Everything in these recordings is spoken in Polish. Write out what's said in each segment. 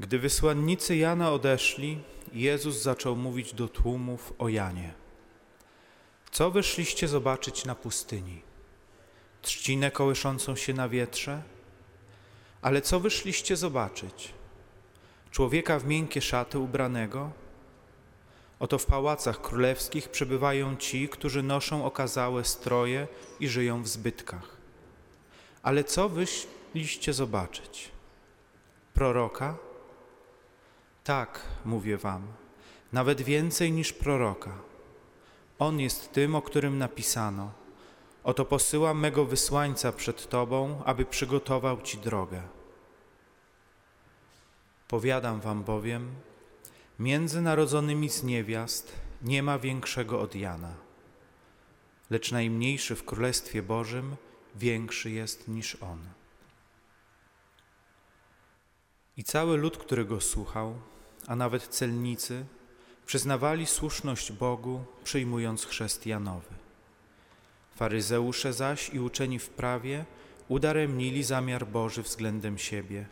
Gdy wysłannicy Jana odeszli, Jezus zaczął mówić do tłumów o Janie. Co wyszliście zobaczyć na pustyni? Trzcinę kołyszącą się na wietrze? Ale co wyszliście zobaczyć? Człowieka w miękkie szaty ubranego? Oto w pałacach królewskich przebywają ci, którzy noszą okazałe stroje i żyją w zbytkach. Ale co wyszliście zobaczyć? Proroka? Tak, mówię wam, nawet więcej niż proroka. On jest tym, o którym napisano. Oto posyłam mego wysłańca przed tobą, aby przygotował ci drogę. Powiadam wam bowiem, między narodzonymi z niewiast nie ma większego od Jana, lecz najmniejszy w Królestwie Bożym większy jest niż on. I cały lud, który go słuchał, a nawet celnicy, przyznawali słuszność Bogu, przyjmując chrzest Janowy. Faryzeusze zaś i uczeni w prawie udaremnili zamiar Boży względem siebie,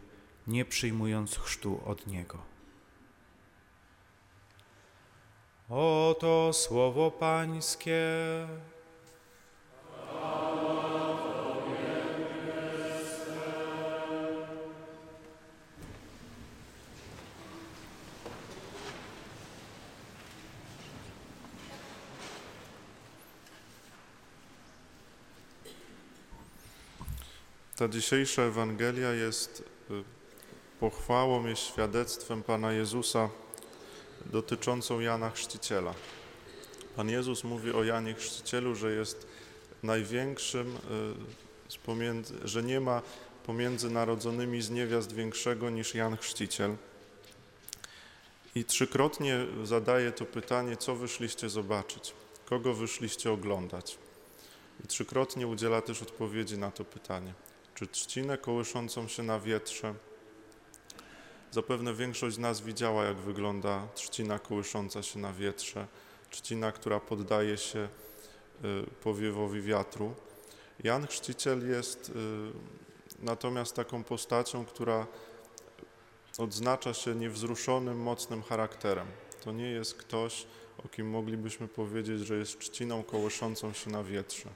nie przyjmując chrztu od Niego. Oto słowo Pańskie. Ta dzisiejsza Ewangelia jest pochwałą, jest świadectwem Pana Jezusa dotyczącą Jana Chrzciciela. Pan Jezus mówi o Janie Chrzcicielu, że jest największym, że nie ma pomiędzy narodzonymi z niewiast większego niż Jan Chrzciciel. I trzykrotnie zadaje to pytanie, co wyszliście zobaczyć, kogo wyszliście oglądać. I trzykrotnie udziela też odpowiedzi na to pytanie. Czy trzcinę kołyszącą się na wietrze? Zapewne większość z nas widziała, jak wygląda trzcina kołysząca się na wietrze, trzcina, która poddaje się powiewowi wiatru. Jan Chrzciciel jest natomiast taką postacią, która odznacza się niewzruszonym, mocnym charakterem. To nie jest ktoś, o kim moglibyśmy powiedzieć, że jest trzciną kołyszącą się na wietrze.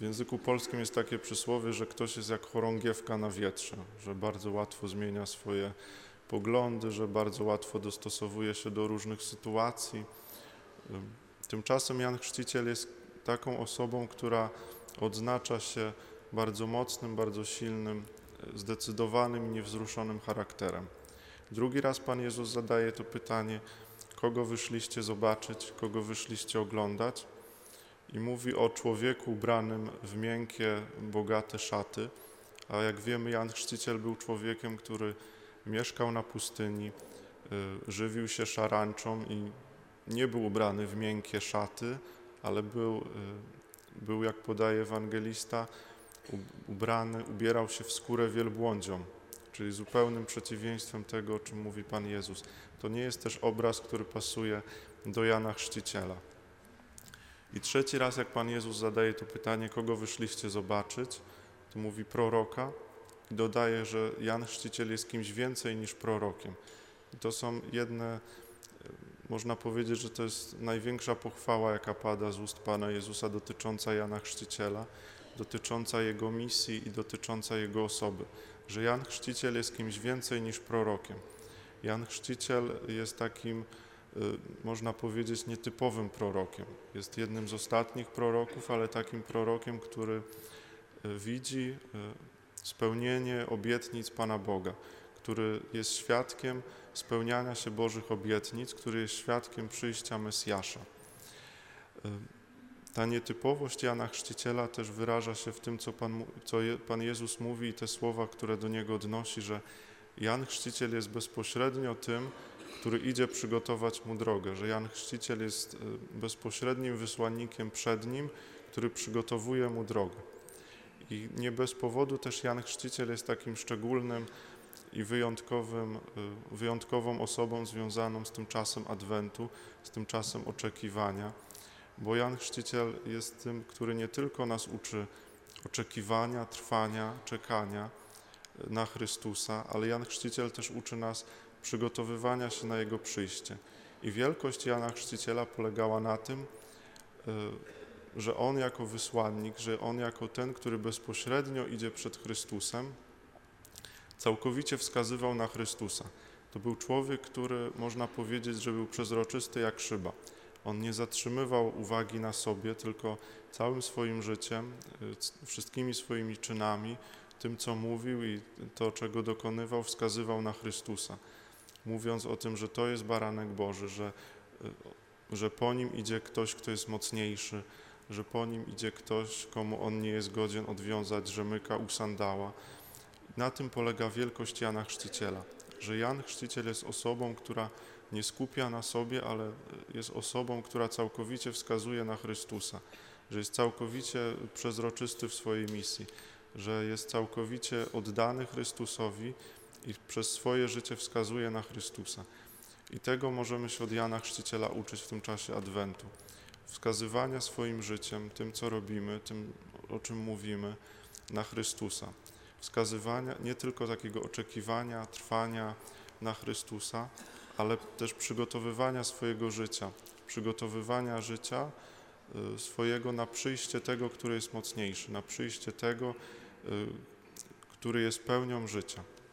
W języku polskim jest takie przysłowie, że ktoś jest jak chorągiewka na wietrze, że bardzo łatwo zmienia swoje poglądy, że bardzo łatwo dostosowuje się do różnych sytuacji. Tymczasem Jan Chrzciciel jest taką osobą, która odznacza się bardzo mocnym, bardzo silnym, zdecydowanym i niewzruszonym charakterem. Drugi raz Pan Jezus zadaje to pytanie, kogo wyszliście zobaczyć, kogo wyszliście oglądać? I mówi o człowieku ubranym w miękkie, bogate szaty, a jak wiemy, Jan Chrzciciel był człowiekiem, który mieszkał na pustyni, żywił się szarańczą i nie był ubrany w miękkie szaty, ale był, jak podaje ewangelista, ubierał się w skórę wielbłądzią, czyli zupełnym przeciwieństwem tego, o czym mówi Pan Jezus. To nie jest też obraz, który pasuje do Jana Chrzciciela. I trzeci raz, jak Pan Jezus zadaje to pytanie, kogo wyszliście zobaczyć, to mówi proroka i dodaje, że Jan Chrzciciel jest kimś więcej niż prorokiem. I to są można powiedzieć, że to jest największa pochwała, jaka pada z ust Pana Jezusa dotycząca Jana Chrzciciela, dotycząca jego misji i dotycząca jego osoby, że Jan Chrzciciel jest kimś więcej niż prorokiem. Jan Chrzciciel jest takim, można powiedzieć, nietypowym prorokiem. Jest jednym z ostatnich proroków, ale takim prorokiem, który widzi spełnienie obietnic Pana Boga, który jest świadkiem spełniania się Bożych obietnic, który jest świadkiem przyjścia Mesjasza. Ta nietypowość Jana Chrzciciela też wyraża się w tym, co Pan Jezus mówi i te słowa, które do niego odnosi, że Jan Chrzciciel jest bezpośrednio tym, który idzie przygotować mu drogę, że Jan Chrzciciel jest bezpośrednim wysłannikiem przed nim, który przygotowuje mu drogę. I nie bez powodu też Jan Chrzciciel jest takim szczególnym i wyjątkową osobą związaną z tym czasem Adwentu, z tym czasem oczekiwania, bo Jan Chrzciciel jest tym, który nie tylko nas uczy oczekiwania, trwania, czekania na Chrystusa, ale Jan Chrzciciel też uczy nas przygotowywania się na Jego przyjście. I wielkość Jana Chrzciciela polegała na tym, że on jako wysłannik, że on jako ten, który bezpośrednio idzie przed Chrystusem, całkowicie wskazywał na Chrystusa. To był człowiek, który można powiedzieć, że był przezroczysty jak szyba. On nie zatrzymywał uwagi na sobie, tylko całym swoim życiem, wszystkimi swoimi czynami, tym, co mówił i to, czego dokonywał, wskazywał na Chrystusa, mówiąc o tym, że to jest Baranek Boży, że po nim idzie ktoś, kto jest mocniejszy, że po nim idzie ktoś, komu on nie jest godzien odwiązać rzemyka u sandała. Na tym polega wielkość Jana Chrzciciela, że Jan Chrzciciel jest osobą, która nie skupia na sobie, ale jest osobą, która całkowicie wskazuje na Chrystusa, że jest całkowicie przezroczysty w swojej misji, że jest całkowicie oddany Chrystusowi i przez swoje życie wskazuje na Chrystusa. I tego możemy się od Jana Chrzciciela uczyć w tym czasie Adwentu. Wskazywania swoim życiem, tym co robimy, tym o czym mówimy, na Chrystusa. Wskazywania nie tylko takiego oczekiwania, trwania na Chrystusa, ale też przygotowywania swojego życia. Przygotowywania życia swojego na przyjście tego, który jest mocniejszy, na przyjście tego, który jest pełnią życia.